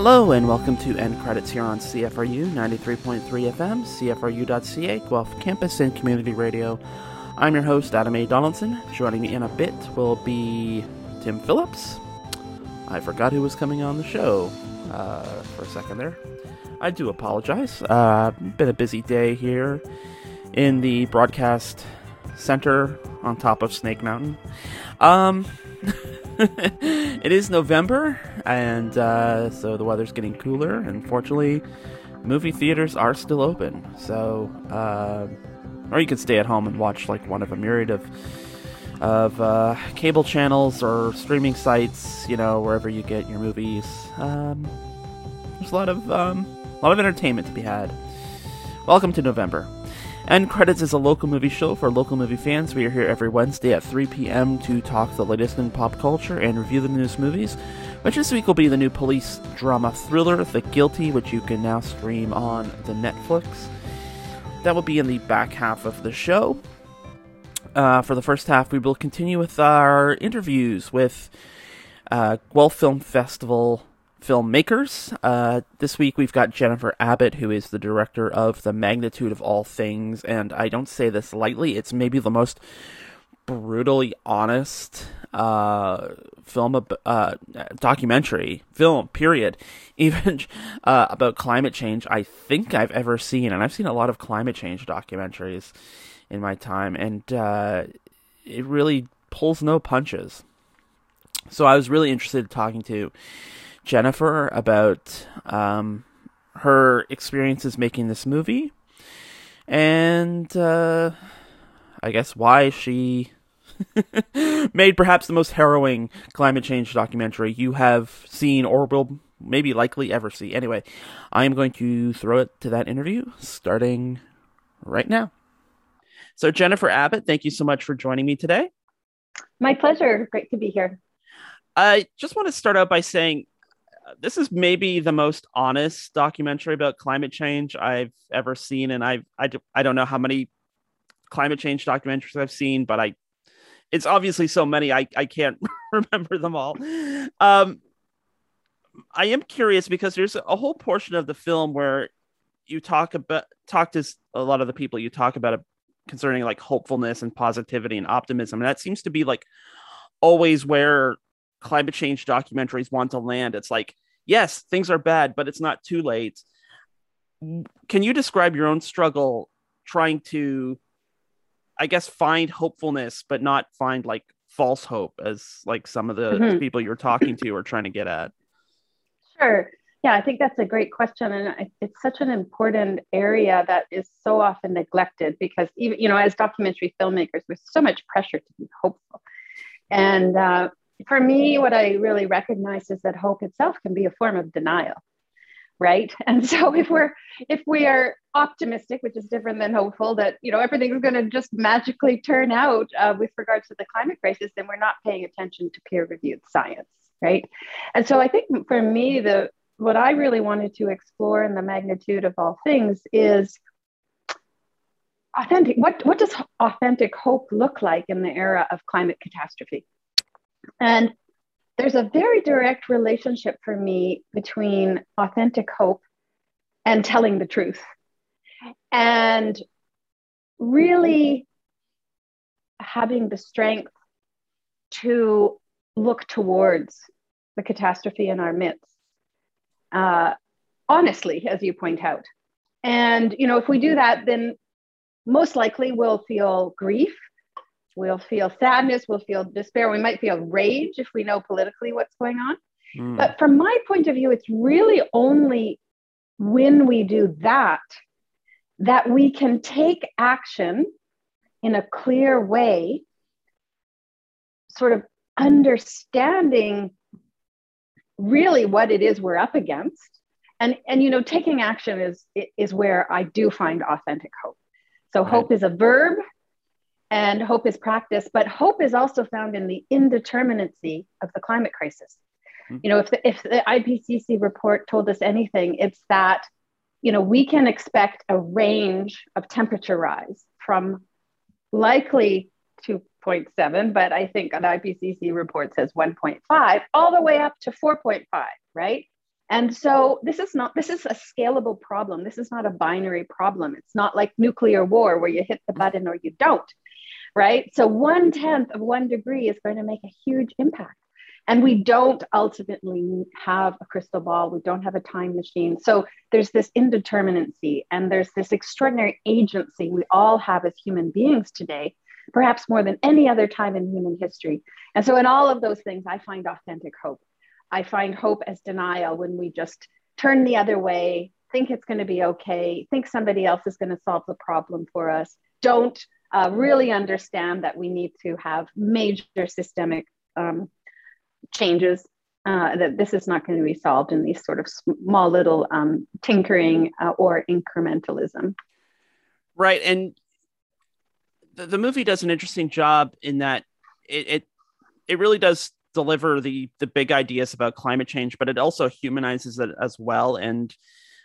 Hello and welcome to End Credits here on CFRU 93.3 FM, CFRU.ca, Guelph Campus and Community Radio. I'm your host, Adam A. Donaldson. Joining me in a bit will be Tim Phillips. I forgot who was coming on the show for a second there. I do apologize. Been a busy day here in the broadcast center on top of Snake Mountain. It is November, and so the weather's getting cooler, and fortunately, movie theaters are still open. So, or you could stay at home and watch like one of a myriad of cable channels or streaming sites, you know, wherever you get your movies. There's a lot of entertainment to be had. Welcome to November. End Credits is a local movie show for local movie fans. We are here every Wednesday at 3 p.m. to talk the latest in pop culture and review the newest movies, which this week will be the new police drama thriller, The Guilty, which you can now stream on the Netflix. That will be in the back half of the show. For the first half, we will continue with our interviews with Guelph Film Festival filmmakers. This week we've got Jennifer Abbott, who is the director of The Magnitude of All Things, and I don't say this lightly, it's maybe the most brutally honest documentary film, period, even about climate change I think I've ever seen, and I've seen a lot of climate change documentaries in my time, and it really pulls no punches. So I was really interested in talking to Jennifer about her experiences making this movie, and I guess why she made perhaps the most harrowing climate change documentary you have seen or will maybe likely ever see. Anyway, I am going to throw it to that interview starting right now. So Jennifer Abbott, thank you so much for joining me today. My pleasure. Great to be here. I just want to start out by saying this is maybe the most honest documentary about climate change I've ever seen. And I don't know how many climate change documentaries I've seen, but it's obviously so many, I can't remember them all. I am curious because there's a whole portion of the film where you talk to a lot of the people you talk about concerning like hopefulness and positivity and optimism. And that seems to be like always where climate change documentaries want to land. It's like, yes, things are bad, but it's not too late. Can you describe your own struggle trying to, I guess, find hopefulness, but not find like false hope as like some of the people you're talking to are trying to get at? Sure. Yeah, I think that's a great question. And it's such an important area that is so often neglected because, even, you know, as documentary filmmakers, there's so much pressure to be hopeful. And for me, what I really recognize is that hope itself can be a form of denial, right? And so if we are optimistic, which is different than hopeful, that, you know, everything's going to just magically turn out with regards to the climate crisis, then we're not paying attention to peer-reviewed science, right? And so I think for me, what I really wanted to explore in The Magnitude of All Things is authentic. What does authentic hope look like in the era of climate catastrophe? And there's a very direct relationship for me between authentic hope and telling the truth. And really having the strength to look towards the catastrophe in our midst, honestly, as you point out. And, you know, if we do that, then most likely we'll feel grief. We'll feel sadness, we'll feel despair, we might feel rage if we know politically what's going on. But from my point of view, it's really only when we do that, that we can take action in a clear way, sort of understanding really what it is we're up against. And you know, taking action is where I do find authentic hope. So right. Hope is a verb. And hope is practice, but hope is also found in the indeterminacy of the climate crisis. You know, if the IPCC report told us anything, it's that, you know, we can expect a range of temperature rise from likely 2.7, but I think an IPCC report says 1.5, all the way up to 4.5, right? And so this is a scalable problem. This is not a binary problem. It's not like nuclear war where you hit the button or you don't, right? So 1/10 of 1 degree is going to make a huge impact. And we don't ultimately have a crystal ball. We don't have a time machine. So there's this indeterminacy and there's this extraordinary agency we all have as human beings today, perhaps more than any other time in human history. And so in all of those things, I find authentic hope. I find hope as denial when we just turn the other way, think it's going to be okay, think somebody else is going to solve the problem for us, don't really understand that we need to have major systemic changes, that this is not going to be solved in these sort of small little tinkering or incrementalism. Right. And the movie does an interesting job in that it really does deliver the big ideas about climate change, but it also humanizes it as well. And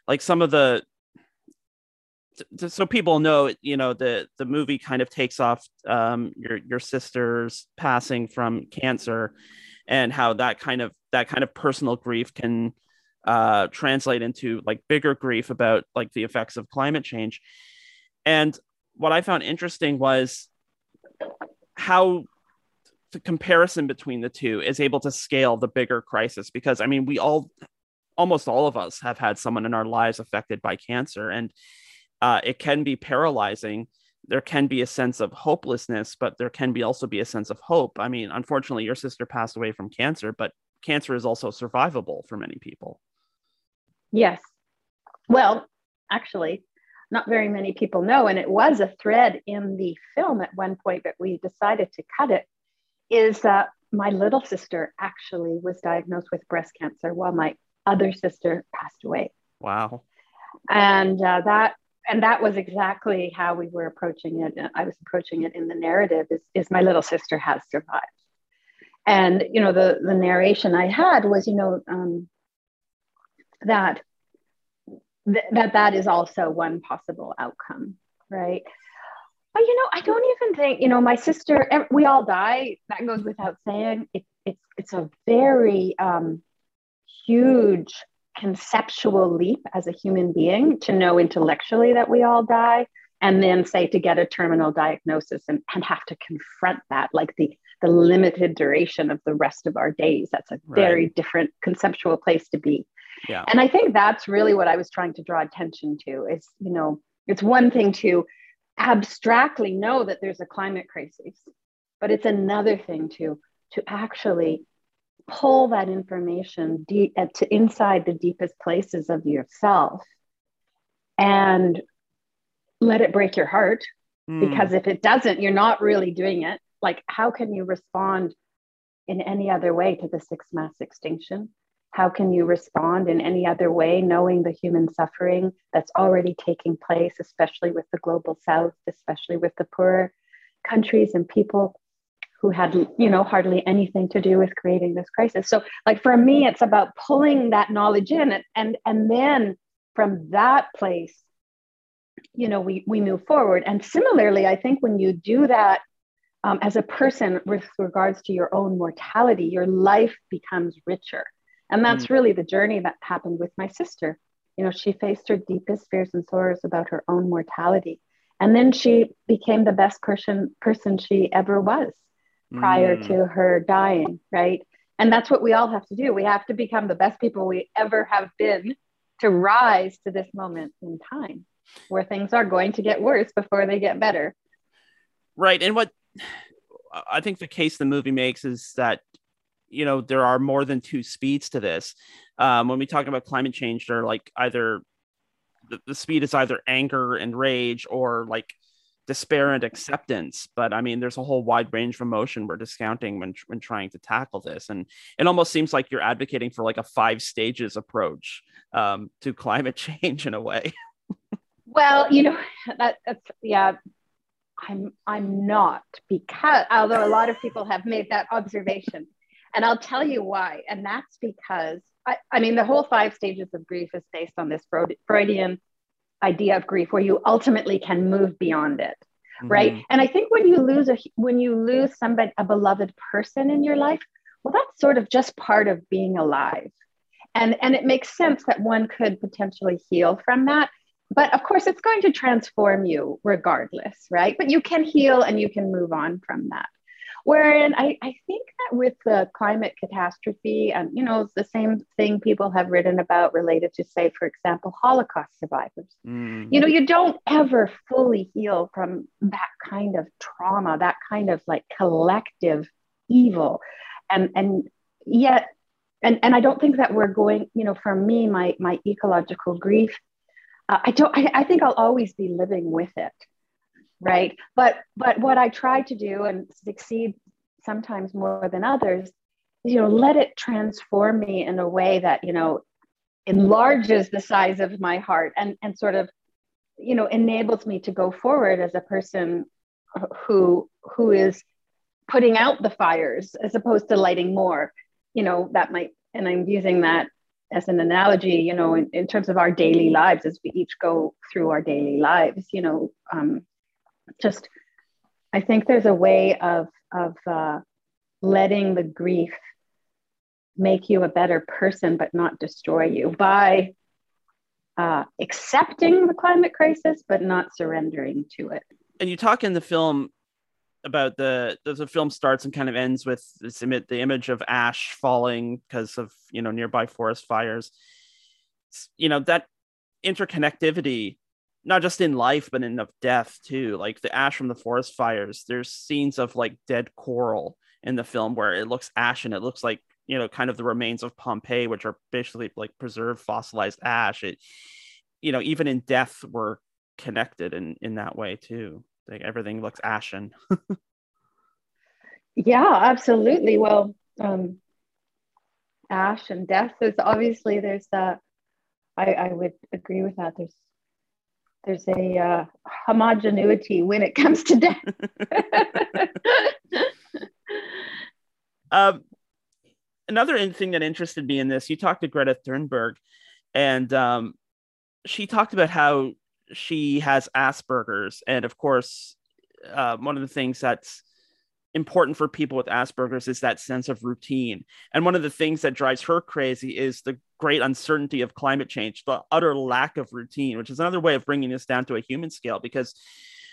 like some of so people know, you know, the movie kind of takes off your sister's passing from cancer and how that kind of personal grief can translate into like bigger grief about like the effects of climate change. And what I found interesting was how the comparison between the two is able to scale the bigger crisis, because I mean, almost all of us have had someone in our lives affected by cancer, and it can be paralyzing. There can be a sense of hopelessness, but there can also be a sense of hope. I mean, unfortunately, your sister passed away from cancer, but cancer is also survivable for many people. Yes. Well, actually, not very many people know, and it was a thread in the film at one point, but we decided to cut it, is that my little sister actually was diagnosed with breast cancer while my other sister passed away. Wow. And that was exactly how we were approaching it. I was approaching it in the narrative is my little sister has survived. And, you know, the narration I had was, you know, that is also one possible outcome, right? But, you know, I don't even think, you know, my sister, we all die, that goes without saying. It's a very huge conceptual leap as a human being to know intellectually that we all die, and then say to get a terminal diagnosis and have to confront that, like the limited duration of the rest of our days. That's a very different conceptual place to be. Yeah. And I think that's really what I was trying to draw attention to is, you know, it's one thing to abstractly know that there's a climate crisis, but it's another thing to actually pull that information deep to inside the deepest places of yourself and let it break your heart. Because if it doesn't, you're not really doing it. Like, how can you respond in any other way to the sixth mass extinction? How can you respond in any other way, knowing the human suffering that's already taking place, especially with the global South, especially with the poorer countries and people who had, you know, hardly anything to do with creating this crisis? So, like, for me, it's about pulling that knowledge in, and then from that place, you know, we move forward. And similarly, I think when you do that as a person with regards to your own mortality, your life becomes richer. And that's really the journey that happened with my sister. You know, she faced her deepest fears and sorrows about her own mortality. And then she became the best person she ever was prior to her dying, right? And that's what we all have to do. We have to become the best people we ever have been to rise to this moment in time where things are going to get worse before they get better. Right. And what I think the case the movie makes is that, you know, there are more than two speeds to this. When we talk about climate change, they're like either the speed is either anger and rage or like despair and acceptance. But I mean, there's a whole wide range of emotion we're discounting when trying to tackle this. And it almost seems like you're advocating for like a 5 stages approach to climate change in a way. Well, you know, that's, yeah. I'm not, because although a lot of people have made that observation. And I'll tell you why. And that's because, I mean, the whole 5 stages of grief is based on this Freudian idea of grief where you ultimately can move beyond it, right? And I think when you lose somebody, a beloved person in your life, well, that's sort of just part of being alive. And it makes sense that one could potentially heal from that. But of course, it's going to transform you regardless, right? But you can heal and you can move on from that. Wherein I think that with the climate catastrophe and, you know, the same thing people have written about related to, say, for example, Holocaust survivors, you know, you don't ever fully heal from that kind of trauma, that kind of like collective evil. And yet, and I don't think that we're going, you know, for me, my ecological grief, I think I'll always be living with it. Right. But what I try to do and succeed sometimes more than others, you know, let it transform me in a way that, you know, enlarges the size of my heart and sort of, you know, enables me to go forward as a person who is putting out the fires as opposed to lighting more, you know, that might, and I'm using that as an analogy, you know, in terms of our daily lives, as we each go through our daily lives, you know, just, I think there's a way of letting the grief make you a better person, but not destroy you by accepting the climate crisis, but not surrendering to it. And you talk in the film about the film starts and kind of ends with this the image of ash falling because of, you know, nearby forest fires. You know, that interconnectivity, not just in life, but in of death too, like the ash from the forest fires. There's scenes of like dead coral in the film where it looks ashen. It looks like, you know, kind of the remains of Pompeii, which are basically like preserved fossilized ash. It, you know, even in death, we're connected in that way too. Like everything looks ashen. Yeah, absolutely. Well, ash and death is obviously there's that. I would agree with that. There's a homogeneity when it comes to death. Another thing that interested me in this, you talked to Greta Thunberg, and she talked about how she has Asperger's. And of course, one of the things that's important for people with Asperger's is that sense of routine. And one of the things that drives her crazy is the great uncertainty of climate change, the utter lack of routine, which is another way of bringing this down to a human scale, because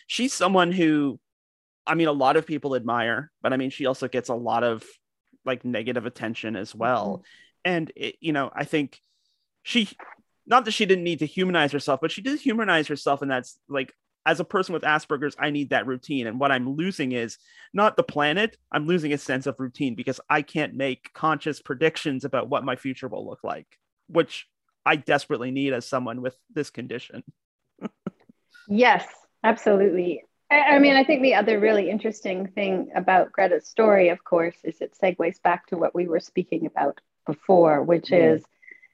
she's someone who, I mean, a lot of people admire, but I mean, she also gets a lot of like negative attention as well. And, it, you know, I think she, not that she didn't need to humanize herself, but she did humanize herself. And that's like, as a person with Asperger's, I need that routine. And what I'm losing is not the planet. I'm losing a sense of routine because I can't make conscious predictions about what my future will look like, which I desperately need as someone with this condition. Yes, absolutely. I mean, I think the other really interesting thing about Greta's story, of course, is it segues back to what we were speaking about before, which is,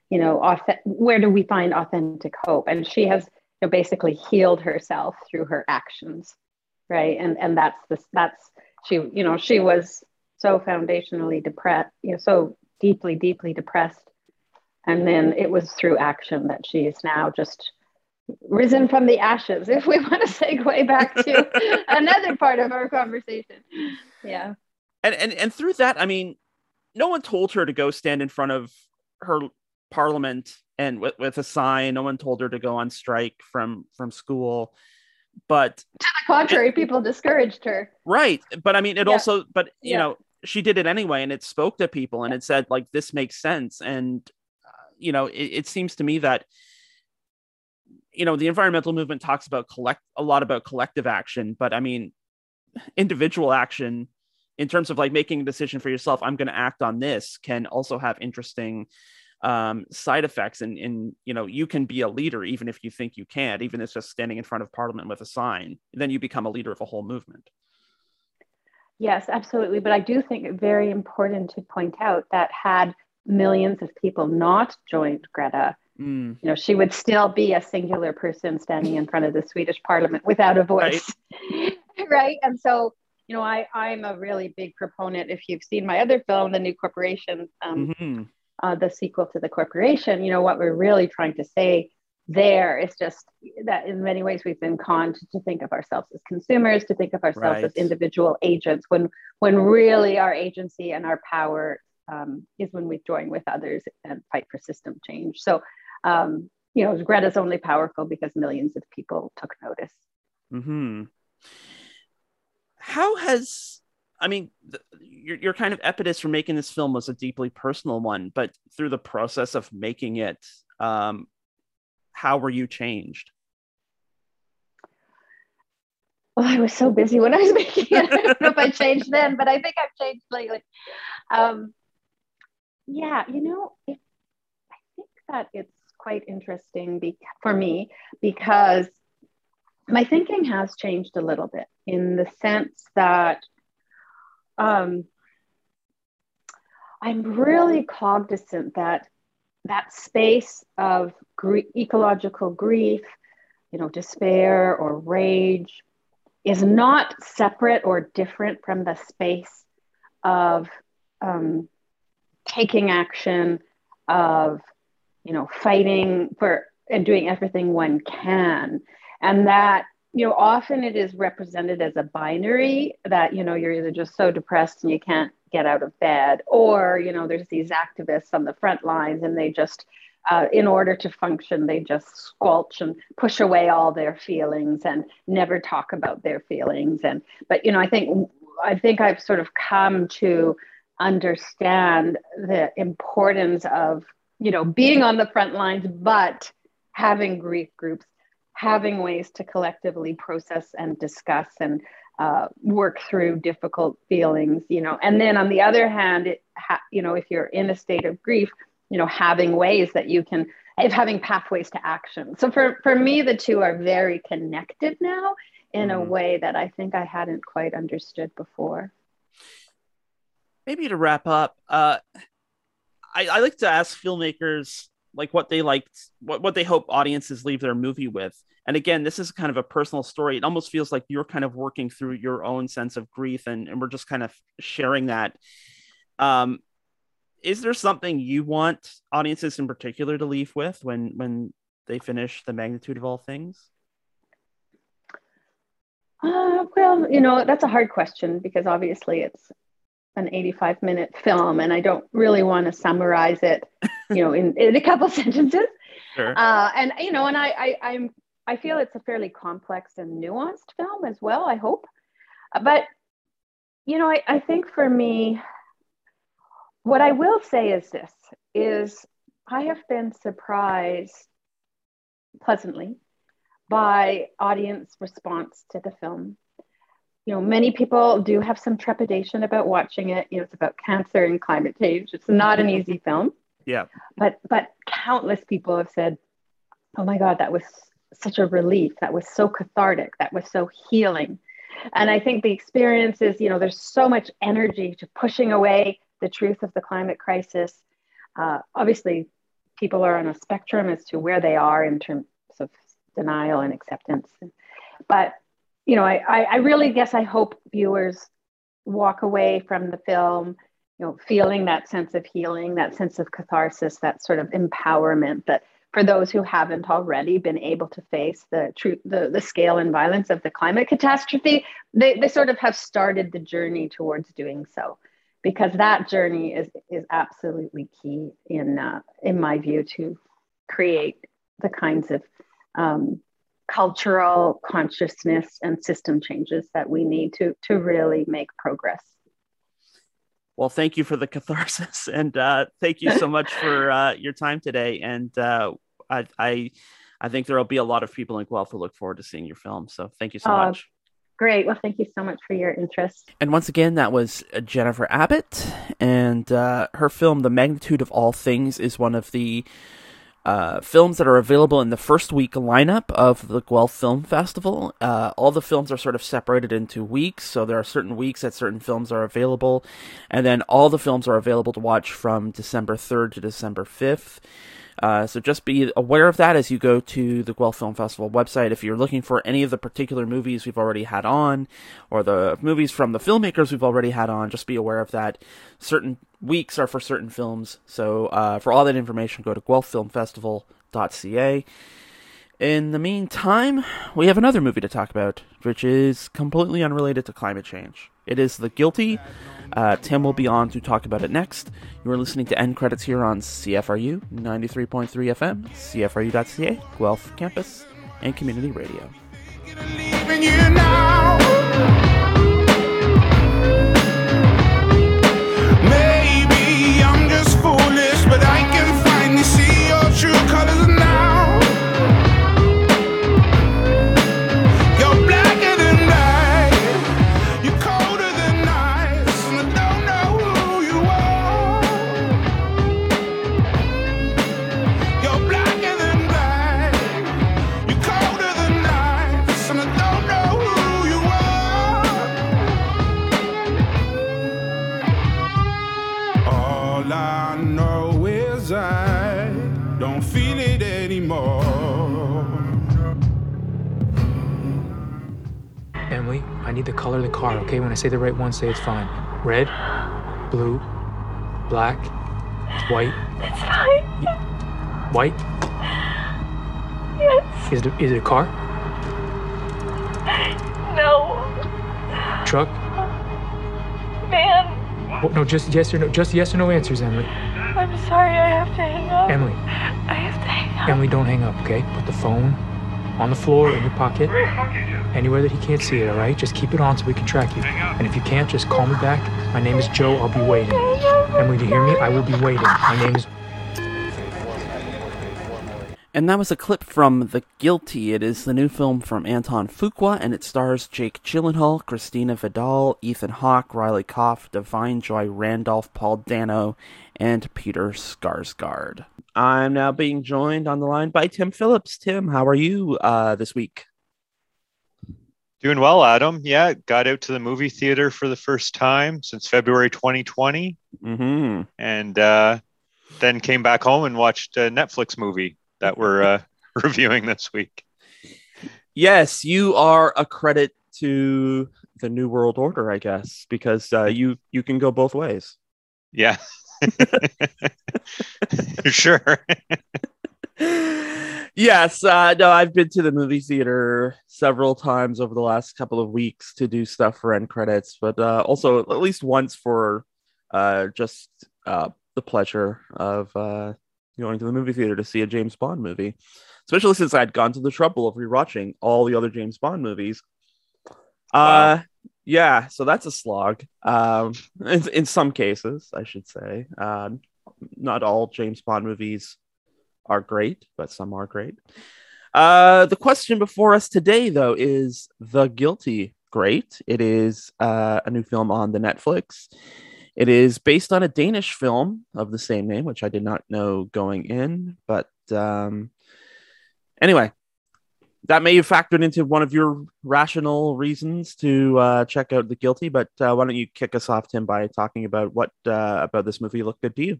you know, where do we find authentic hope? And she has basically healed herself through her actions, right? And that's she, you know, she was so foundationally depressed, you know, so deeply depressed, and then it was through action that she is now just risen from the ashes, if we want to segue back to another part of our conversation. Yeah. And through that, I mean, no one told her to go stand in front of her parliament and with a sign. No one told her to go on strike from school, but to the contrary, people discouraged her. Right. But I mean, it also, but you know, she did it anyway, and it spoke to people, and it said like, this makes sense. And, you know, it seems to me that, you know, the environmental movement talks about a lot about collective action, but I mean, individual action in terms of like making a decision for yourself, I'm going to act on this, can also have interesting side effects, and you know, you can be a leader even if you think you can't, even if it's just standing in front of Parliament with a sign, then you become a leader of a whole movement. Yes, absolutely. But I do think it's very important to point out that had millions of people not joined Greta, you know, she would still be a singular person standing in front of the Swedish Parliament without a voice. Right. Right? And so, you know, I'm a really big proponent, if you've seen my other film, The New Corporation, the sequel to The Corporation, you know, what we're really trying to say there is just that in many ways we've been conned to think of ourselves as consumers, to think of ourselves as individual agents, when really our agency and our power is when we join with others and fight for system change. So, you know, Greta's only powerful because millions of people took notice. Mm-hmm. How has, I mean, your kind of impetus for making this film was a deeply personal one, but through the process of making it, how were you changed? Well, I was so busy when I was making it. I don't know if I changed then, but I think I've changed lately. Yeah, you know, I think that it's quite interesting for me because my thinking has changed a little bit in the sense that I'm really cognizant that that space of ecological grief, you know, despair or rage is not separate or different from the space of taking action, of, you know, fighting for and doing everything one can. And that, you know, often it is represented as a binary that, you know, you're either just so depressed and you can't get out of bed, or, you know, there's these activists on the front lines and they just, in order to function, they just squelch and push away all their feelings and never talk about their feelings. And, but, you know, I think I've sort of come to understand the importance of, you know, being on the front lines, but having grief groups, having ways to collectively process and discuss and work through difficult feelings, you know. And then on the other hand, you know, if you're in a state of grief, you know, having ways that you can, having pathways to action. So for me, the two are very connected now in a way that I think I hadn't quite understood before. Maybe to wrap up, I like to ask filmmakers like what they liked, what they hope audiences leave their movie with. And again, this is kind of a personal story. It almost feels like you're kind of working through your own sense of grief, and we're just kind of sharing that. Is there something you want audiences in particular to leave with when they finish The Magnitude of All Things? Well, you know, that's a hard question because obviously it's an 85-minute film and I don't really want to summarize it, you know, in a couple sentences. Sure. And, you know, and I feel it's a fairly complex and nuanced film as well, I hope. But, you know, I think for me, what I will say is this, is I have been surprised pleasantly by audience response to the film. You know, many people do have some trepidation about watching it. You know, it's about cancer and climate change. It's not an easy film. Yeah. But countless people have said, oh my God, that was such a relief. That was so cathartic. That was so healing. And I think the experience is, you know, there's so much energy to pushing away the truth of the climate crisis. Obviously, people are on a spectrum as to where they are in terms of denial and acceptance. But, you know, I really guess I hope viewers walk away from the film, you know, feeling that sense of healing, that sense of catharsis, that sort of empowerment that for those who haven't already been able to face the truth, the scale and violence of the climate catastrophe, they sort of have started the journey towards doing so. Because that journey is absolutely key in my view to create the kinds of cultural consciousness and system changes that we need to really make progress. Well, thank you for the catharsis, and thank you so much for your time today. And I think there'll be a lot of people in Guelph who look forward to seeing your film. So thank you so much. Great. Well, thank you so much for your interest. And once again, that was Jennifer Abbott, and her film, The Magnitude of All Things, is one of the films that are available in the first week lineup of the Guelph Film Festival. All the films are sort of separated into weeks, so there are certain weeks that certain films are available, and then all the films are available to watch from December 3rd to December 5th. So just be aware of that as you go to the Guelph Film Festival website. If you're looking for any of the particular movies we've already had on, or the movies from the filmmakers we've already had on, just be aware of that. Certain weeks are for certain films. So for all that information, go to guelphfilmfestival.ca. In the meantime, we have another movie to talk about, which is completely unrelated to climate change. It is The Guilty. Tim will be on to talk about it next. You are listening to End Credits here on CFRU 93.3 FM, CFRU.ca, Guelph Campus, and Community Radio. Maybe I'm just foolish, but I can finally see your true colors now. Emily, I need the color of the car, okay? When I say the right one, say it's fine. Red, blue, black, white. It's fine. White? Yes. Is it a car? No. Truck? Man. What, no, just yes or no. Just yes or no answers, Emily. I'm sorry, I have to hang up. Emily. I have to hang up. Emily, don't hang up, okay? Put the phone on the floor, in your pocket, anywhere that he can't see it, all right? Just keep it on so we can track you. And if you can't, just call me back. My name is Joe. I'll be waiting. Emily, do you hear me? I will be waiting. My name is... And that was a clip from The Guilty. It is the new film from Anton Fuqua, and it stars Jake Gyllenhaal, Christina Vidal, Ethan Hawke, Riley Keough, Divine Joy Randolph, Paul Dano, and Peter Skarsgård. I'm now being joined on the line by Tim Phillips. Tim, how are you this week? Doing well, Adam. Yeah, got out to the movie theater for the first time since February 2020. Mm-hmm. And then came back home and watched a Netflix movie that we're reviewing this week. Yes, you are a credit to the New World Order, I guess, because you can go both ways. Yeah, sure. Yes, no, I've been to the movie theater several times over the last couple of weeks to do stuff for end credits, but also at least once for just the pleasure of going to the movie theater to see a James Bond movie, especially since I'd gone to the trouble of rewatching all the other James Bond movies. Wow. Yeah, so that's a slog. In some cases, I should say. Not all James Bond movies are great, but some are great. The question before us today, though, is The Guilty great? It is a new film on the Netflix. It is based on a Danish film of the same name, which I did not know going in. But anyway, that may have factored into one of your rational reasons to check out The Guilty. But why don't you kick us off, Tim, by talking about what about this movie looked good to you?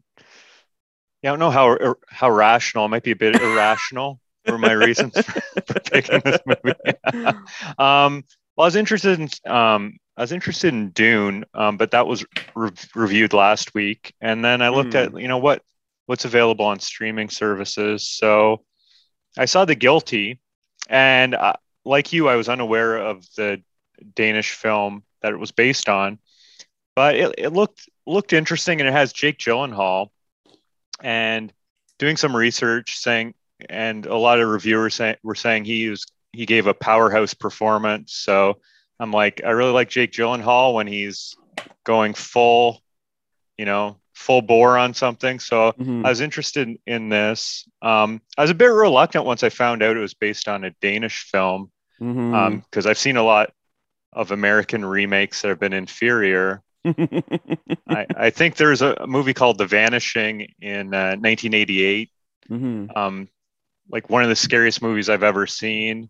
Yeah, I don't know how rational. It might be a bit irrational for my reasons for picking this movie. Well, I was interested in... I was interested in Dune, but that was reviewed last week. And then I looked at, what's available on streaming services. So I saw The Guilty, and like you, I was unaware of the Danish film that it was based on, but it looked interesting, and it has Jake Gyllenhaal. And doing some research, and a lot of reviewers were saying he gave a powerhouse performance. So I'm like, I really like Jake Gyllenhaal when he's going full bore on something. So I was interested in this. I was a bit reluctant once I found out it was based on a Danish film, because I've seen a lot of American remakes that have been inferior. I think there's a movie called The Vanishing in 1988, like one of the scariest movies I've ever seen.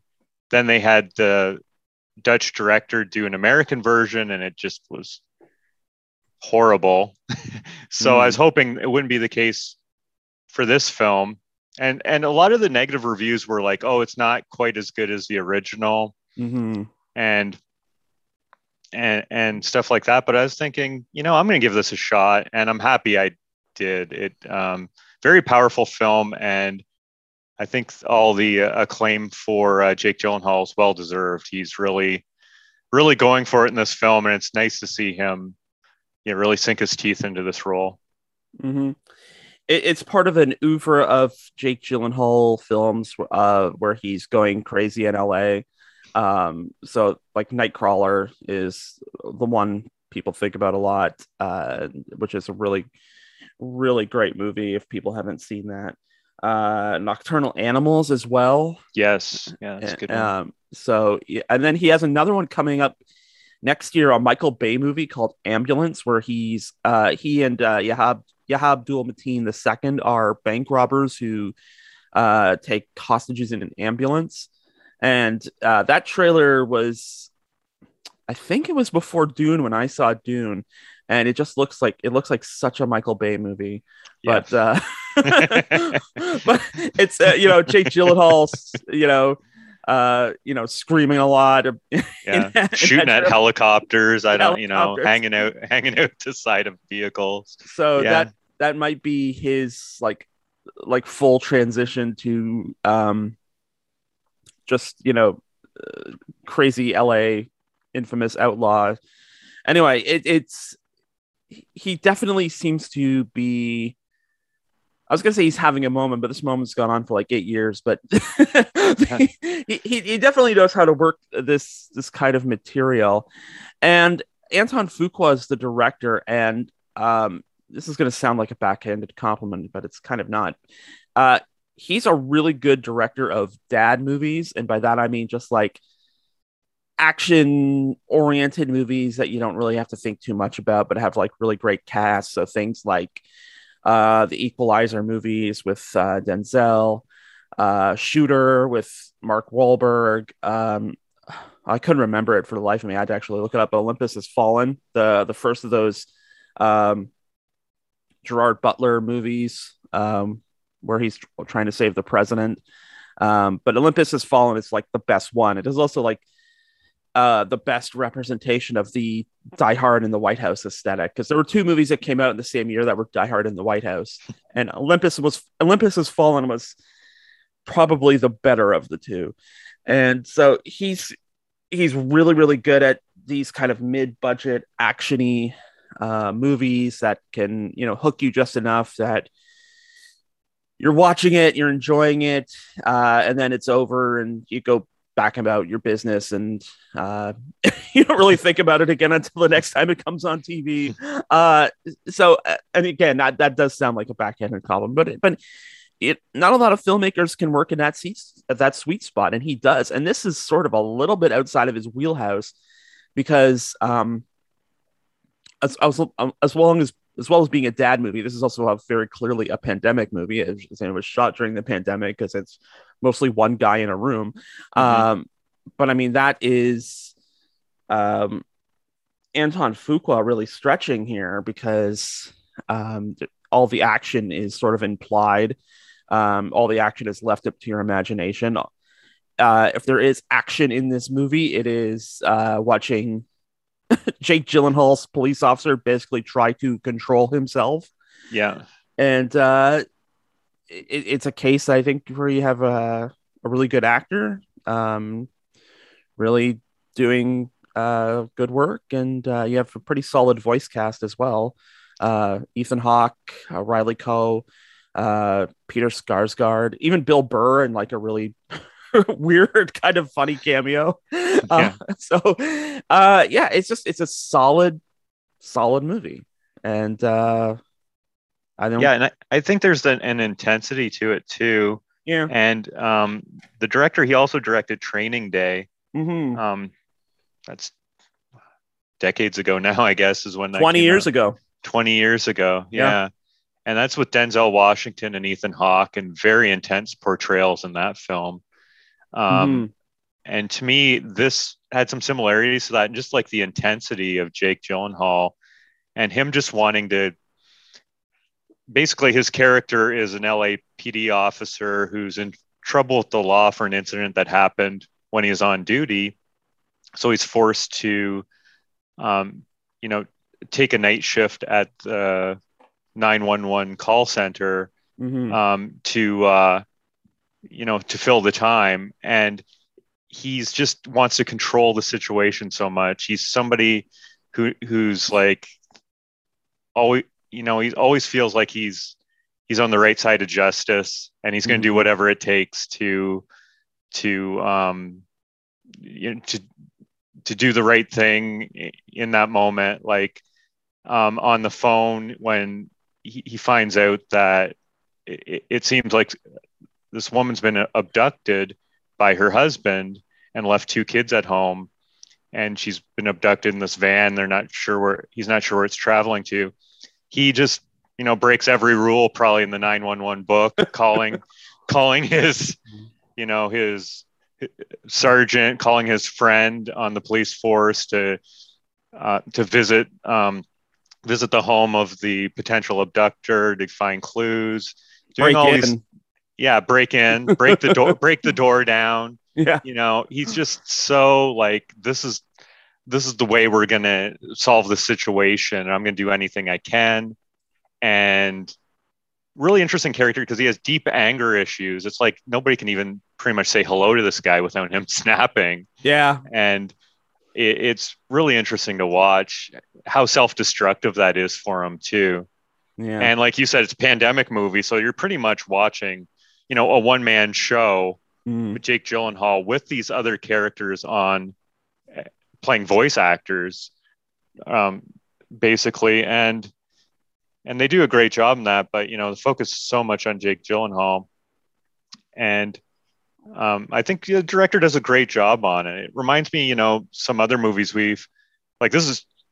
Then they had the Dutch director do an American version, and it just was horrible. So I was hoping it wouldn't be the case for this film, and a lot of the negative reviews were like, oh, it's not quite as good as the original, and stuff like that. But I was thinking, I'm gonna give this a shot, and I'm happy I did it. Very powerful film, and I think all the acclaim for Jake Gyllenhaal is well deserved. He's really really going for it in this film, and it's nice to see him, you know, really sink his teeth into this role. Mm-hmm. It's part of an oeuvre of Jake Gyllenhaal films where he's going crazy in LA. So like Nightcrawler is the one people think about a lot, which is a really, really great movie if people haven't seen that. Nocturnal Animals as well. Yes. Yeah, that's a good one. So, and then he has another one coming up next year, a Michael Bay movie called Ambulance, where he's he and Yahab Abdul-Mateen II are bank robbers who take hostages in an ambulance. And that trailer was, I think it was before Dune when I saw Dune, and it looks like such a Michael Bay movie. Yes. But but it's Jake Gyllenhaal, screaming a lot, shooting at helicopters. Hanging out to side of vehicles. So that might be his like full transition to crazy LA infamous outlaw. Anyway, he definitely seems to be, I was going to say he's having a moment, but this moment's gone on for like 8 years, but he definitely knows how to work this kind of material. And Anton Fuqua is the director, and this is going to sound like a backhanded compliment, but it's kind of not. He's a really good director of dad movies. And by that, I mean just like action oriented movies that you don't really have to think too much about, but have like really great casts. So things like the Equalizer movies with Denzel, Shooter with Mark Wahlberg. I couldn't remember it for the life of me. I had to actually look it up. Olympus Has Fallen, the first of those Gerard Butler movies, where he's trying to save the president. But Olympus Has Fallen is like the best one. It is also like the best representation of the Die Hard in the White House aesthetic, because there were two movies that came out in the same year that were Die Hard in the White House, and Olympus Has Fallen was probably the better of the two. And so he's really, really good at these kind of mid-budget actiony movies that can, hook you just enough that you're watching it, you're enjoying it, and then it's over and you go back about your business, and you don't really think about it again until the next time it comes on TV. So, and again, that does sound like a backhanded problem, but not a lot of filmmakers can work in that sweet spot, and he does. And this is sort of a little bit outside of his wheelhouse, because as well as being a dad movie, this is also very clearly a pandemic movie. It was shot during the pandemic because it's mostly one guy in a room. Mm-hmm. But I mean, that is Anton Fuqua really stretching here, because all the action is sort of implied. All the action is left up to your imagination. If there is action in this movie, it is watching Jake Gyllenhaal's police officer basically try to control himself. Yeah. And it's a case, I think, where you have a really good actor really doing good work, and you have a pretty solid voice cast as well. Ethan Hawke, Riley Keough, Peter Skarsgård, even Bill Burr, and like a really weird kind of funny cameo. It's a solid movie, and I think there's an intensity to it too. Yeah. And the director, he also directed Training Day. Mm-hmm. That's decades ago now, I guess, is when that 20 years ago. Yeah. And that's with Denzel Washington and Ethan Hawke, and very intense portrayals in that film. And to me, this had some similarities to that, and just like the intensity of Jake Gyllenhaal and him just wanting to, basically his character is an LAPD officer who's in trouble with the law for an incident that happened when he was on duty. So he's forced to, take a night shift at the 911 call center. Mm-hmm. To fill the time. And he's just wants to control the situation so much. He's somebody who's like always, you know, he always feels like he's on the right side of justice, and he's going to do whatever it takes to do the right thing in that moment. Like on the phone when he finds out that it seems like this woman's been abducted by her husband and left two kids at home, and she's been abducted in this van. They're not sure he's not sure where it's traveling to. He just, you know, breaks every rule probably in the 911 book, calling his, you know, his sergeant, calling his friend on the police force to visit the home of the potential abductor to find clues, break the door, break the door down. Yeah. You know, he's just so like, this is the way we're going to solve the situation, and I'm going to do anything I can. And really interesting character because he has deep anger issues. It's like nobody can even pretty much say hello to this guy without him snapping. Yeah. And it's really interesting to watch how self-destructive that is for him too. Yeah. And like you said, it's a pandemic movie, so you're pretty much watching, you know, a one-man show with Jake Gyllenhaal with these other characters on playing voice actors, basically. And they do a great job in that, but, you know, the focus is so much on Jake Gyllenhaal. And I think the director does a great job on it. It reminds me, you know, some other movies we've, like,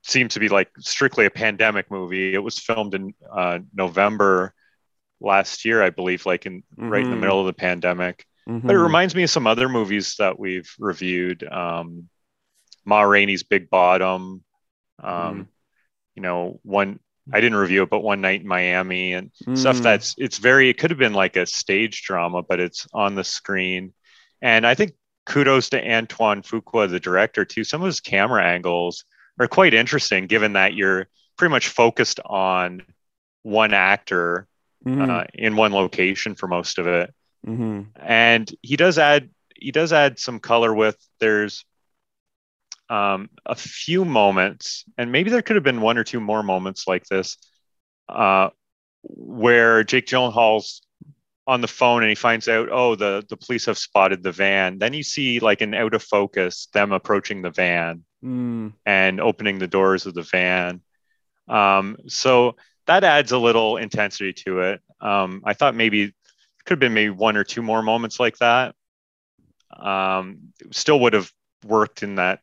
seems to be like strictly a pandemic movie. It was filmed in November last year, I believe, like right in the middle of the pandemic. Mm-hmm. But it reminds me of some other movies that we've reviewed. Ma Rainey's Big Bottom, you know, one, I didn't review it, but One Night in Miami and stuff it could have been like a stage drama, but it's on the screen. And I think kudos to Anton Fuqua, the director too. Some of his camera angles are quite interesting given that you're pretty much focused on one actor in one location for most of it. Mm-hmm. And he does add some color with, there's a few moments, and maybe there could have been one or two more moments like this, where Jake Gyllenhaal's on the phone and he finds out, oh, the police have spotted the van. Then you see like an out of focus, them approaching the van and opening the doors of the van. So that adds a little intensity to it. I thought maybe could have been maybe one or two more moments like that. Still would have worked in that.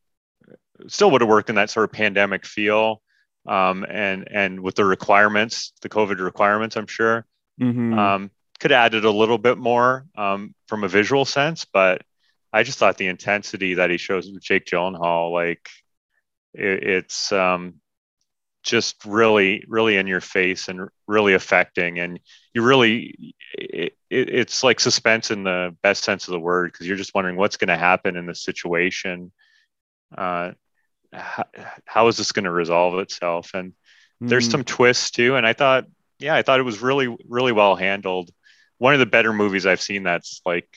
Still would have worked in that sort of pandemic feel, and with the requirements, the COVID requirements, I'm sure. Mm-hmm. Could have added a little bit more from a visual sense, but I just thought the intensity that he shows with Jake Gyllenhaal, like it's just really, really in your face and really affecting, and you really it's like suspense in the best sense of the word, because you're just wondering what's going to happen in this situation. How is this going to resolve itself? And there's some twists too. And I thought it was really, really well handled. One of the better movies I've seen that's like,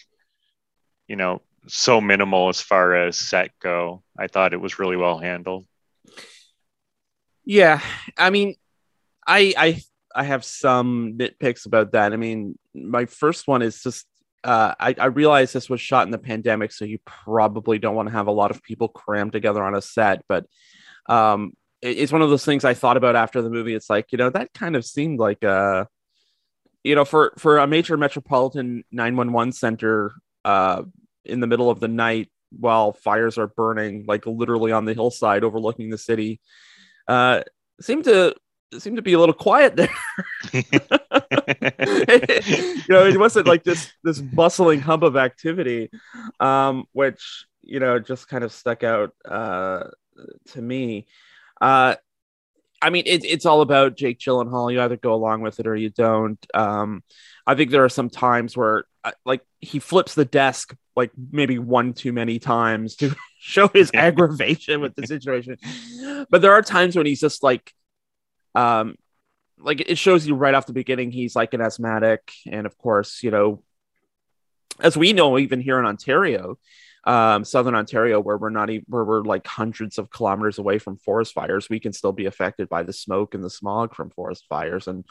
you know, so minimal as far as set go. I thought it was really well handled. Yeah. I mean, I have some nitpicks about that. I mean, my first one is just, I realize this was shot in the pandemic, so you probably don't want to have a lot of people crammed together on a set, but it's one of those things I thought about after the movie. It's like, you know, that kind of seemed like a, you know, for a major metropolitan 911 center in the middle of the night while fires are burning, like literally on the hillside overlooking the city, seemed to be a little quiet there. You know, it wasn't like this bustling hub of activity, which, you know, just kind of stuck out to me. I mean, it's all about Jake Gyllenhaal. You either go along with it or you don't. I think there are some times where, like, he flips the desk like maybe one too many times to show his aggravation with the situation. But there are times when he's just like it shows you right off the beginning, he's like an asthmatic. And of course, you know, as we know, even here in Ontario, Southern Ontario, where we're like hundreds of kilometers away from forest fires, we can still be affected by the smoke and the smog from forest fires and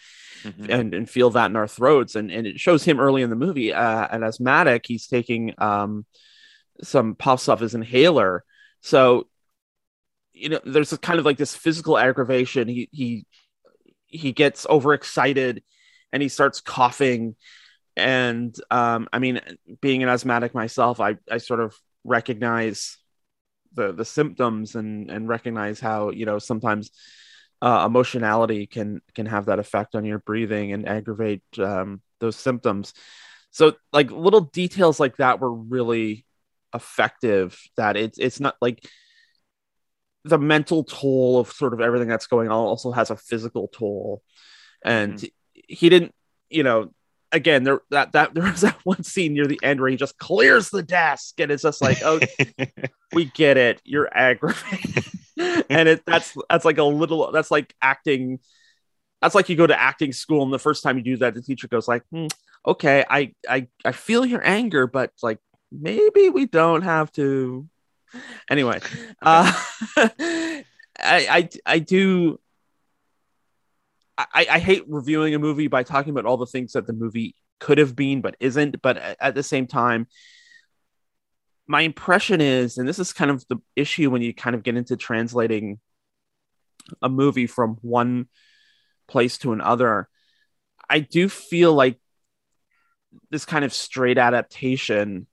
feel that in our throats. And it shows him early in the movie, an asthmatic. He's taking some puffs off his inhaler. So, you know, there's kind of like this physical aggravation. He gets overexcited and he starts coughing. And I mean, being an asthmatic myself, I sort of recognize the symptoms and recognize how, you know, sometimes emotionality can have that effect on your breathing and aggravate those symptoms. So like little details like that were really effective, that it's not like the mental toll of sort of everything that's going on also has a physical toll. And he didn't, you know, again, there was that one scene near the end where he just clears the desk and it's just like, oh, we get it. You're aggravated. And that's like acting. That's like you go to acting school, and the first time you do that, the teacher goes like, okay, I feel your anger, but like, maybe we don't have to. Anyway, I hate reviewing a movie by talking about all the things that the movie could have been but isn't. But at the same time, my impression is, and this is kind of the issue when you kind of get into translating a movie from one place to another, I do feel like this kind of straight adaptation,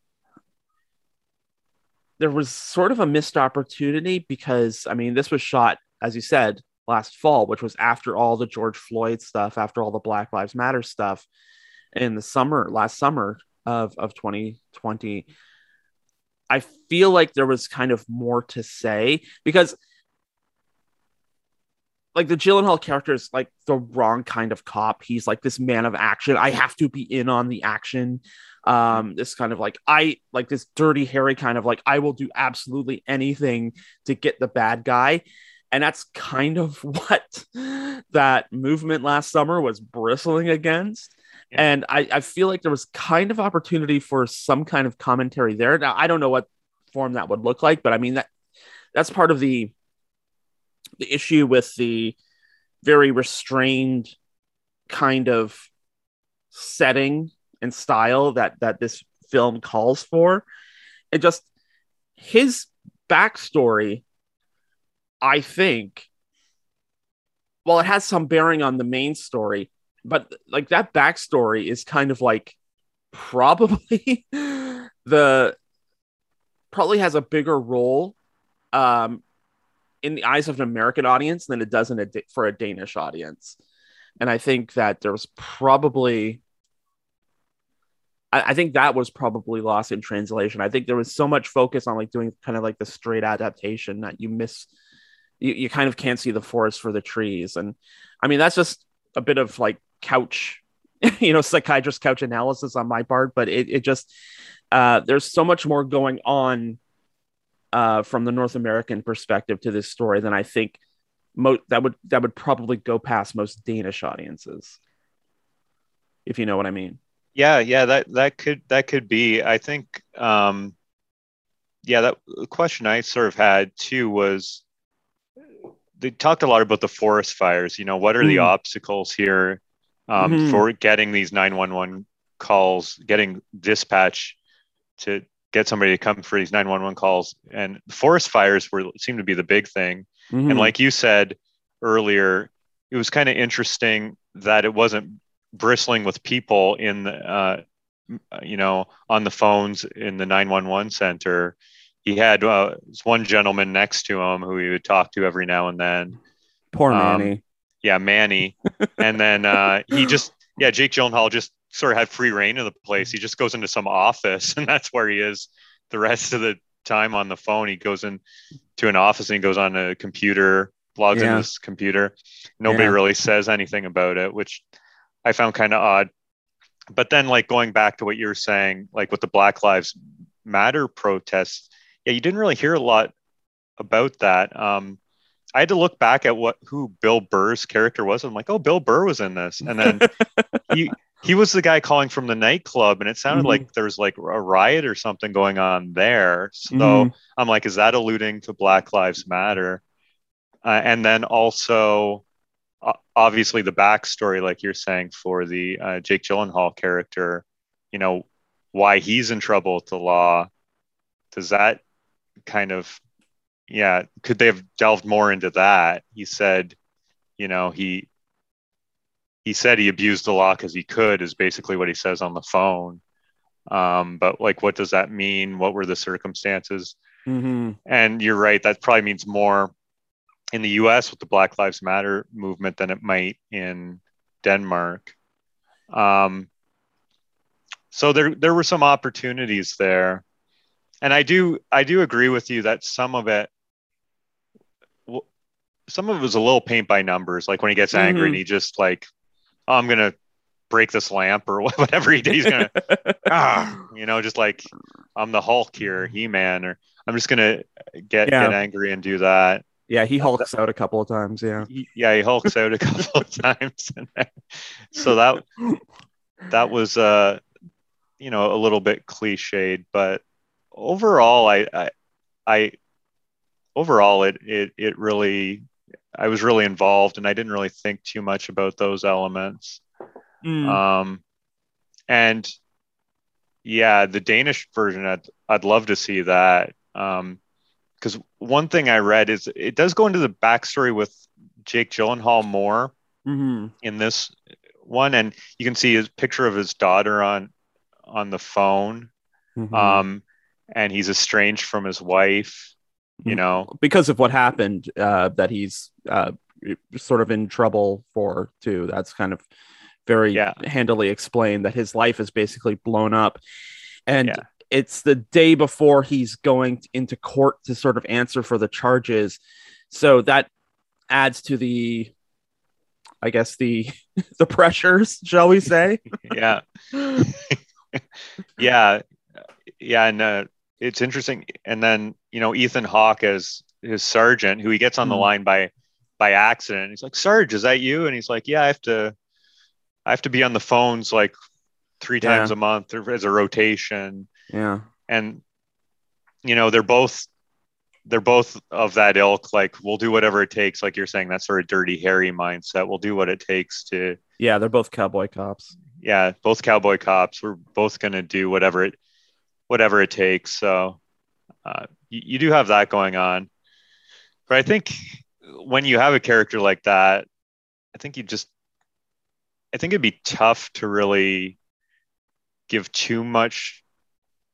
there was sort of a missed opportunity, because, I mean, this was shot, as you said, last fall, which was after all the George Floyd stuff, after all the Black Lives Matter stuff in the summer, last summer of 2020. I feel like there was kind of more to say, because like the Gyllenhaal character is like the wrong kind of cop. He's like this man of action. I have to be in on the action. This kind of like, I like this Dirty Harry kind of like, I will do absolutely anything to get the bad guy. And that's kind of what that movement last summer was bristling against. Yeah. And I feel like there was kind of opportunity for some kind of commentary there. Now, I don't know what form that would look like, but I mean, that's part of the issue with the very restrained kind of setting and style that this film calls for. And just his backstory, I think, well, it has some bearing on the main story, but like that backstory is kind of like probably probably has a bigger role in the eyes of an American audience than it does for a Danish audience. And I think that there was probably, I think that was probably lost in translation. I think there was so much focus on like doing kind of like the straight adaptation that you miss. You kind of can't see the forest for the trees. And I mean, that's just a bit of like couch, you know, psychiatrist couch analysis on my part, but it just, there's so much more going on from the North American perspective to this story than I think that would probably go past most Danish audiences, if you know what I mean. Yeah. That could be, I think. Yeah. That question I sort of had too was, they talked a lot about the forest fires, you know, what are the obstacles here for getting these 911 calls, getting dispatch to get somebody to come for these 911 calls. And the forest fires seemed to be the big thing. Mm-hmm. And like you said earlier, it was kind of interesting that it wasn't bristling with people in the, you know, on the phones in the 911 center. He had one gentleman next to him who he would talk to every now and then. Poor Manny. Yeah, Manny. And then Jake Gyllenhaal just sort of had free reign of the place. He just goes into some office, and that's where he is the rest of the time on the phone. He goes into an office and he goes on a computer, logs in his computer. Nobody really says anything about it, which I found kind of odd. But then, like, going back to what you were saying, like with the Black Lives Matter protests, yeah, you didn't really hear a lot about that. I had to look back at who Bill Burr's character was. I'm like, oh, Bill Burr was in this, and then he He was the guy calling from the nightclub, and it sounded like there was like a riot or something going on there. So I'm like, is that alluding to Black Lives Matter? And then also, obviously, the backstory, like you're saying, for the Jake Gyllenhaal character, you know, why he's in trouble with the law. Does that kind of, yeah, could they have delved more into that? He said, you know, he said he abused the law because he could, is basically what he says on the phone. But like, what does that mean? What were the circumstances? And you're right, that probably means more in the US with the Black Lives Matter movement than it might in Denmark. So there were some opportunities there. And I do agree with you that some of it was a little paint by numbers. Like when he gets angry and he just like, oh, I'm going to break this lamp or whatever he did. He's going to, you know, just like I'm the Hulk here, He-Man, or I'm just going to get angry and do that. Yeah. He hulks out a couple of times. Yeah. He hulks out a couple of times. So that was, you know, a little bit cliched, but overall, it really, I was really involved and I didn't really think too much about those elements. And yeah, the Danish version, I'd love to see that. Because one thing I read is it does go into the backstory with Jake Gyllenhaal more in this one. And you can see his picture of his daughter on the phone. And he's estranged from his wife, you know, because of what happened, that he's sort of in trouble for too. That's kind of very handily explained that his life is basically blown up. And it's the day before he's going into court to sort of answer for the charges. So that adds to the, I guess, the pressures, shall we say? And it's interesting. And then, you know, Ethan Hawke as his sergeant, who he gets on the line by accident. He's like, Sarge, is that you? And he's like, yeah, I have to be on the phones like 3 times a month or as a rotation. Yeah. And, you know, they're both of that ilk. Like, we'll do whatever it takes. Like you're saying, that sort of dirty Harry mindset. We'll do what it takes to. Yeah. They're both cowboy cops. Yeah. Both cowboy cops. We're both going to do whatever it takes. So you do have that going on, but I think when you have a character like that, I think it'd be tough to really give too much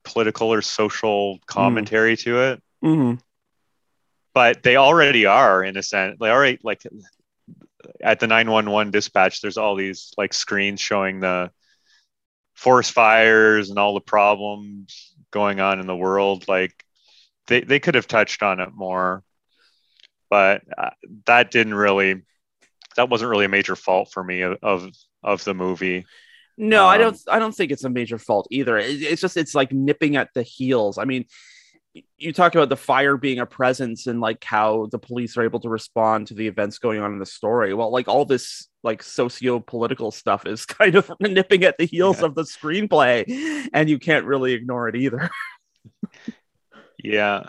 political or social commentary to it, but they already are, in a sense. They already, like at the 911 dispatch, there's all these like screens showing the forest fires and all the problems going on in the world. Like they could have touched on it more, but that wasn't really a major fault for me of the movie. No, I don't think it's a major fault either. It's just, it's like nipping at the heels. I mean, you talk about the fire being a presence and like how the police are able to respond to the events going on in the story. Well, like all this like socio-political stuff is kind of nipping at the heels of the screenplay, and you can't really ignore it either. Yeah.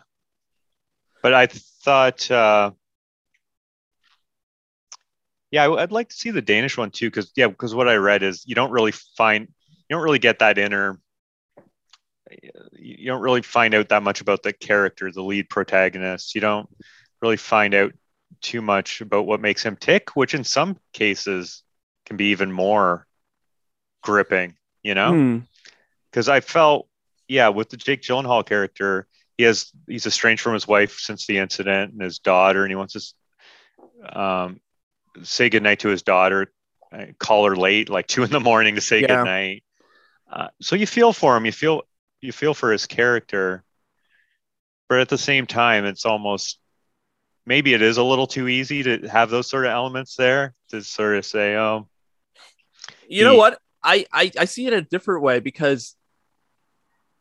But I thought, I'd like to see the Danish one too. Cause what I read is you don't really find out that much about the character, the lead protagonist. You don't really find out too much about what makes him tick, which in some cases can be even more gripping, you know? Because I felt, with the Jake Gyllenhaal character, he's estranged from his wife since the incident and his daughter, and he wants to say goodnight to his daughter, call her late, like 2 a.m. to say goodnight. So you feel for him, you feel for his character, but at the same time, it's almost, maybe it is a little too easy to have those sort of elements there to sort of say, oh, you know what? I see it a different way, because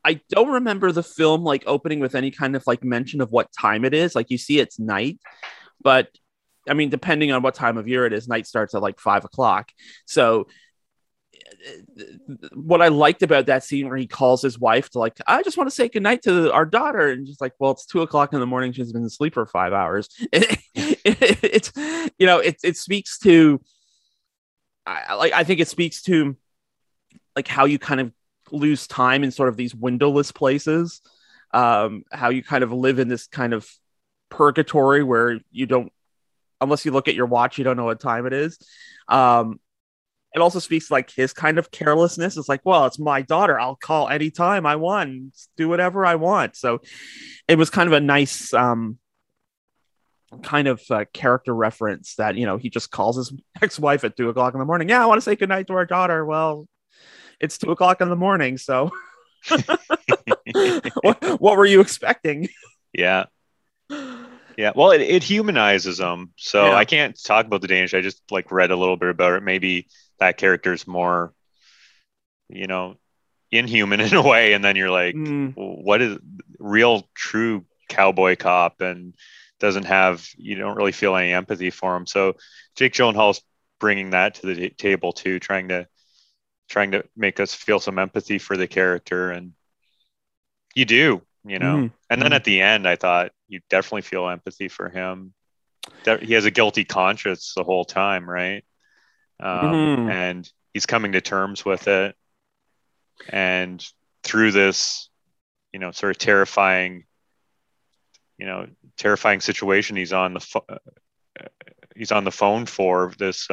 I don't remember the film like opening with any kind of like mention of what time it is. Like you see it's night, but I mean, depending on what time of year it is, night starts at like 5 o'clock. So what I liked about that scene where he calls his wife to, like, I just want to say goodnight to our daughter. And she's like, well, it's 2:00 in the morning. She's been asleep for 5 hours. It's, you know, it speaks to, I think it speaks to like how you kind of lose time in sort of these windowless places. How you kind of live in this kind of purgatory where you don't, unless you look at your watch, you don't know what time it is. It also speaks like his kind of carelessness. It's like, well, it's my daughter. I'll call anytime I want, do whatever I want. So it was kind of a nice kind of character reference that, you know, he just calls his ex-wife at 2:00 in the morning. Yeah, I want to say goodnight to our daughter. Well, it's 2:00 in the morning. So what were you expecting? Yeah. Yeah, well, it humanizes him. So yeah. I can't talk about the Danish. I just like read a little bit about it. Maybe that character's more, you know, inhuman in a way. And then you're like, What is real, true cowboy cop, and doesn't have, you don't really feel any empathy for him. So Jake Gyllenhaal's bringing that to the table too, trying to make us feel some empathy for the character. And you do, you know, and then at the end, I thought, you definitely feel empathy for him. He has a guilty conscience the whole time, right? And he's coming to terms with it. And through this, you know, sort of terrifying situation, he's on the phone for this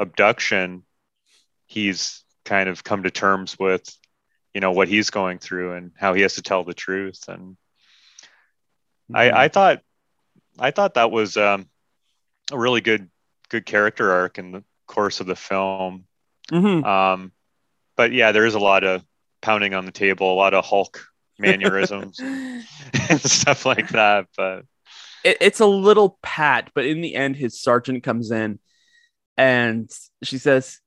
abduction. He's kind of come to terms with, you know, what he's going through and how he has to tell the truth. And I thought that was a really good character arc in the course of the film. But yeah, there is a lot of pounding on the table, a lot of Hulk mannerisms and stuff like that. But it's a little pat. But in the end, his sergeant comes in and she says,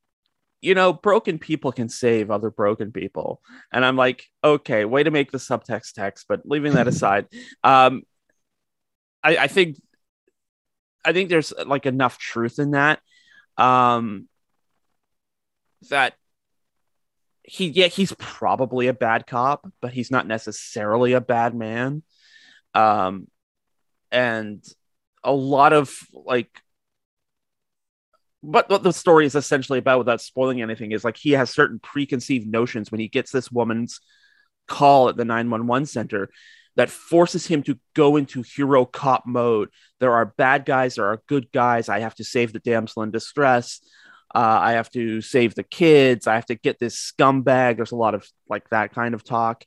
you know, broken people can save other broken people. And I'm like, okay, way to make the subtext text, but leaving that aside, I think there's like enough truth in that, that he's probably a bad cop, but he's not necessarily a bad man. And a lot of like, but what the story is essentially about, without spoiling anything, is like he has certain preconceived notions when he gets this woman's call at the 911 center that forces him to go into hero cop mode. There are bad guys, there are good guys. I have to save the damsel in distress. I have to save the kids. I have to get this scumbag. There's a lot of like that kind of talk.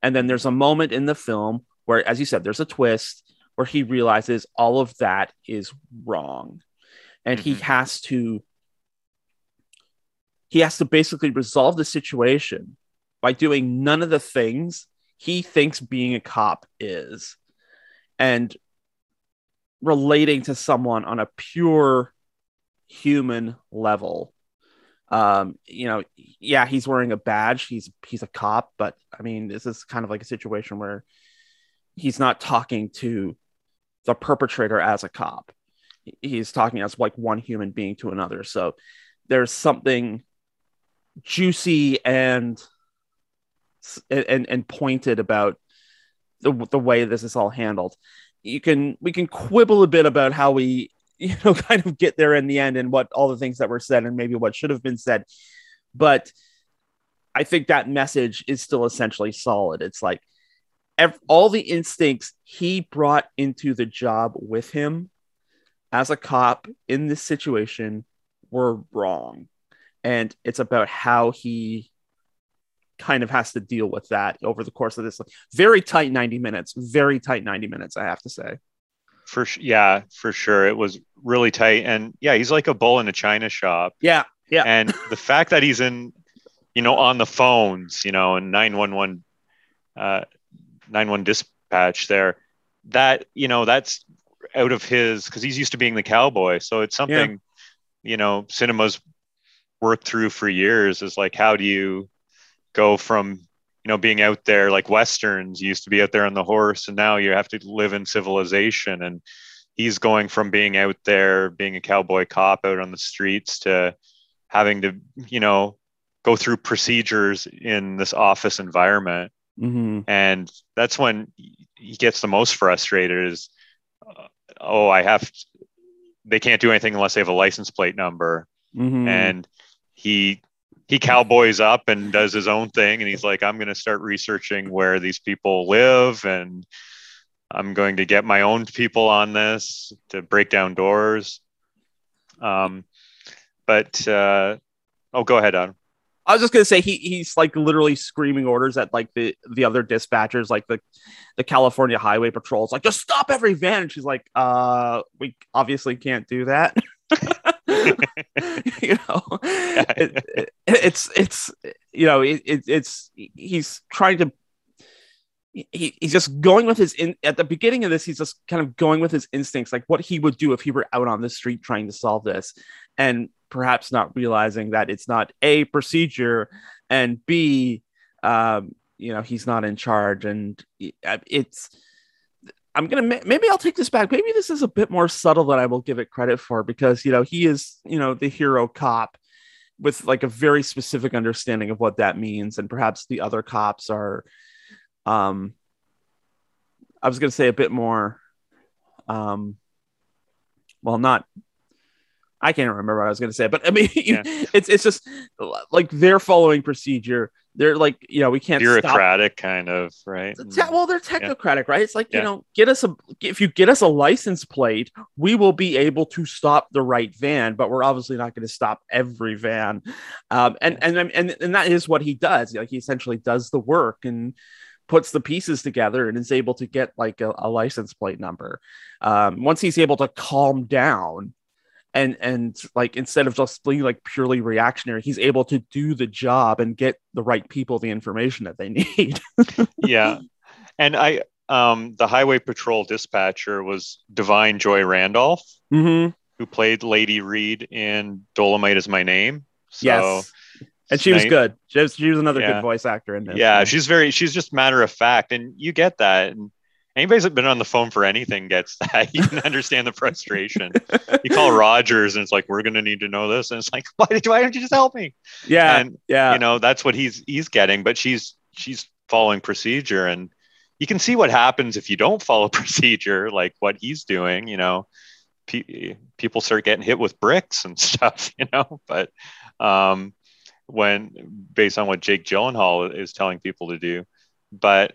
And then there's a moment in the film where, as you said, there's a twist where he realizes all of that is wrong. And he has to basically resolve the situation by doing none of the things he thinks being a cop is, and relating to someone on a pure human level. You know, yeah, he's wearing a badge. He's a cop, but I mean, this is kind of like a situation where he's not talking to the perpetrator as a cop. He's talking as like one human being to another. So there's something juicy and pointed about the way this is all handled. We can quibble a bit about how we, you know, kind of get there in the end and what all the things that were said and maybe what should have been said. But I think that message is still essentially solid. It's like all the instincts he brought into the job with him as a cop in this situation were wrong. And it's about how he kind of has to deal with that over the course of this very tight 90 minutes, I have to say. For sure. It was really tight. And yeah, he's like a bull in a china shop. Yeah. Yeah. And the fact that he's in, you know, on the phones, you know, and 911, 911 dispatch there, that, you know, that's out of his, because he's used to being the cowboy. So it's something, you know, cinema's worked through for years, is like, how do you go from, you know, being out there like Westerns, you used to be out there on the horse, and now you have to live in civilization. And he's going from being out there, being a cowboy cop out on the streets, to having to, you know, go through procedures in this office environment. Mm-hmm. And that's when he gets the most frustrated is, they can't do anything unless they have a license plate number. Mm-hmm. And he cowboys up and does his own thing. And he's like, I'm going to start researching where these people live, and I'm going to get my own people on this to break down doors. Go ahead, Adam. I was just going to say, he's like literally screaming orders at like the other dispatchers, like the California Highway Patrol. It's like, just stop every van. And she's like, we obviously can't do that. You know, he's just going with his, at the beginning of this, he's just kind of going with his instincts, like what he would do if he were out on the street trying to solve this. And perhaps not realizing that it's not A, procedure, and B, he's not in charge. And maybe I'll take this back. Maybe this is a bit more subtle than I will give it credit for, because, he is, the hero cop with like a very specific understanding of what that means. And perhaps the other cops are, I was going to say a bit more, I can't remember what I was going to say, but I mean, it's just like they're following procedure. They're like, we can't bureaucratic stop. Kind of, right? They're technocratic, right? It's like, if you get us a license plate, we will be able to stop the right van, but we're obviously not going to stop every van. And that is what he does. Like, he essentially does the work and puts the pieces together and is able to get like a license plate number. Once he's able to calm down, and like, instead of just being like purely reactionary, he's able to do the job and get the right people the information that they need. Yeah. And I, the highway patrol dispatcher was Divine Joy Randolph, mm-hmm. who played Lady Reed in Dolomite Is My Name. So, yes. And she was good. She was another good voice actor in this. Yeah. Right? She's just matter of fact. And you get that. And anybody's been on the phone for anything gets that. You can understand the frustration. You call Rogers and it's like, we're going to need to know this. And it's like, why don't you just help me? Yeah. And, that's what he's getting, but she's following procedure, and you can see what happens if you don't follow procedure, like what he's doing, people start getting hit with bricks and stuff, but based on what Jake Gyllenhaal is telling people to do, but,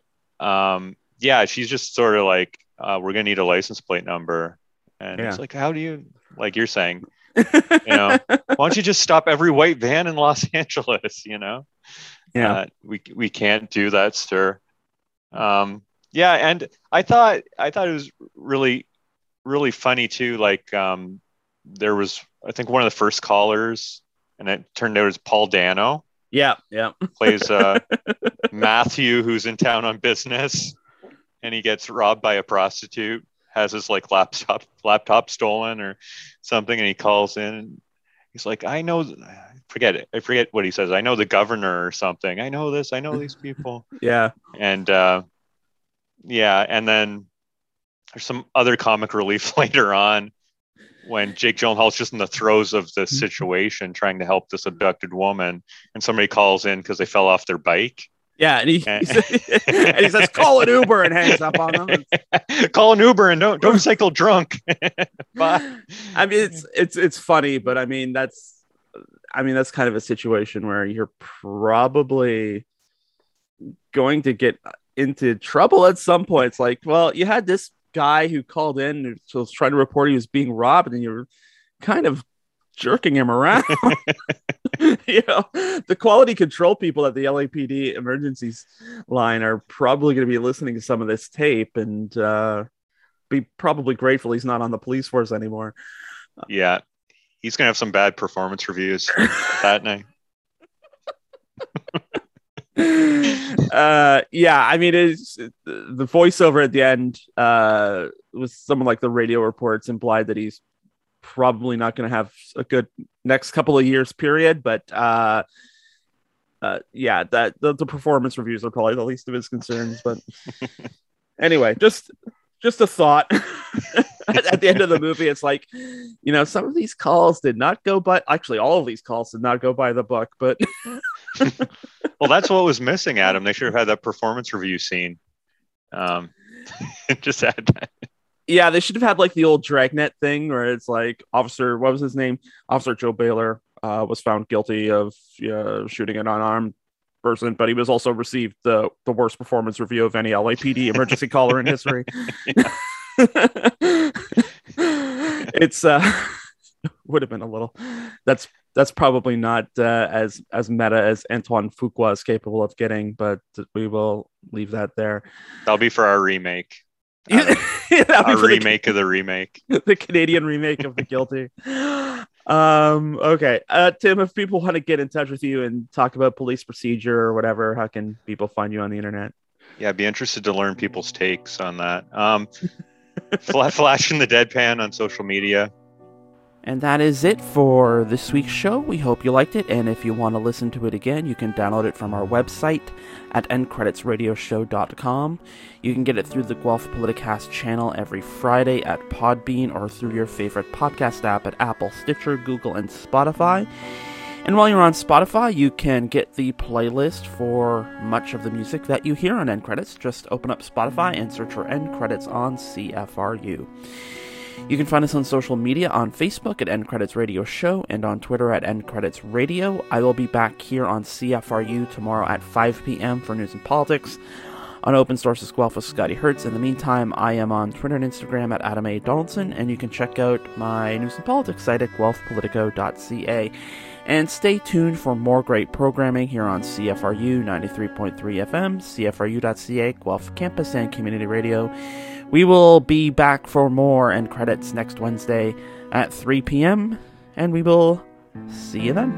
yeah, she's just sort of like, we're going to need a license plate number. And it's like, how do you, like you're saying, why don't you just stop every white van in Los Angeles? We can't do that, sir. And I thought it was really, really funny too. Like, there was, I think, one of the first callers, and it turned out it was Paul Dano. Yeah. Plays Matthew, who's in town on business. And he gets robbed by a prostitute, has his like laptop stolen or something, and he calls in. He's like, I forget what he says. I know the governor or something. I know this. I know these people. Yeah. And and then there's some other comic relief later on when Jake Gyllenhaal's just in the throes of the situation, trying to help this abducted woman, and somebody calls in because they fell off their bike. Yeah, and he says, "Call an Uber," and hangs up on them. Call an Uber and don't cycle drunk. Bye. I mean, it's funny, but that's kind of a situation where you're probably going to get into trouble at some point. It's like, well, you had this guy who called in and was trying to report he was being robbed, and you're kind of jerking him around. The quality control people at the LAPD emergencies line are probably going to be listening to some of this tape and be probably grateful he's not on the police force anymore. Yeah, he's gonna have some bad performance reviews that night. The voiceover at the end with someone like the radio reports implied that he's probably not going to have a good next couple of years period, but that the performance reviews are probably the least of his concerns. But anyway, just a thought. At the end of the movie, it's like, some of these calls did not go by the book, but Well, that's what was missing, Adam. They should have had that performance review scene. Just had that. Yeah, they should have had like the old Dragnet thing where it's like Officer, what was his name? Officer Joe Baylor was found guilty of shooting an unarmed person, but he was also received the worst performance review of any LAPD emergency caller in history. It's would have been a little. That's probably not as meta as Anton Fuqua is capable of getting, but we will leave that there. That'll be for our remake. Our remake of the remake, the Canadian remake of The Guilty. Okay. Tim, if people want to get in touch with you and talk about police procedure or whatever, how can people find you on the internet? Yeah, I'd be interested to learn people's takes on that. Flashing the Deadpan on social media. And that is it for this week's show. We hope you liked it, and if you want to listen to it again, you can download it from our website at endcreditsradioshow.com. You can get it through the Guelph Politicast channel every Friday at Podbean or through your favorite podcast app at Apple, Stitcher, Google, and Spotify. And while you're on Spotify, you can get the playlist for much of the music that you hear on End Credits. Just open up Spotify and search for End Credits on CFRU. You can find us on social media on Facebook at End Credits Radio Show and on Twitter at End Credits Radio. I will be back here on CFRU tomorrow at 5 p.m. for news and politics. On Open Sources Guelph with Scotty Hertz. In the meantime, I am on Twitter and Instagram at Adam A. Donaldson, and you can check out my news and politics site at guelphpolitico.ca. And stay tuned for more great programming here on CFRU 93.3 FM, CFRU.ca, Guelph Campus and Community Radio. We will be back for more End Credits next Wednesday at 3 p.m., and we will see you then.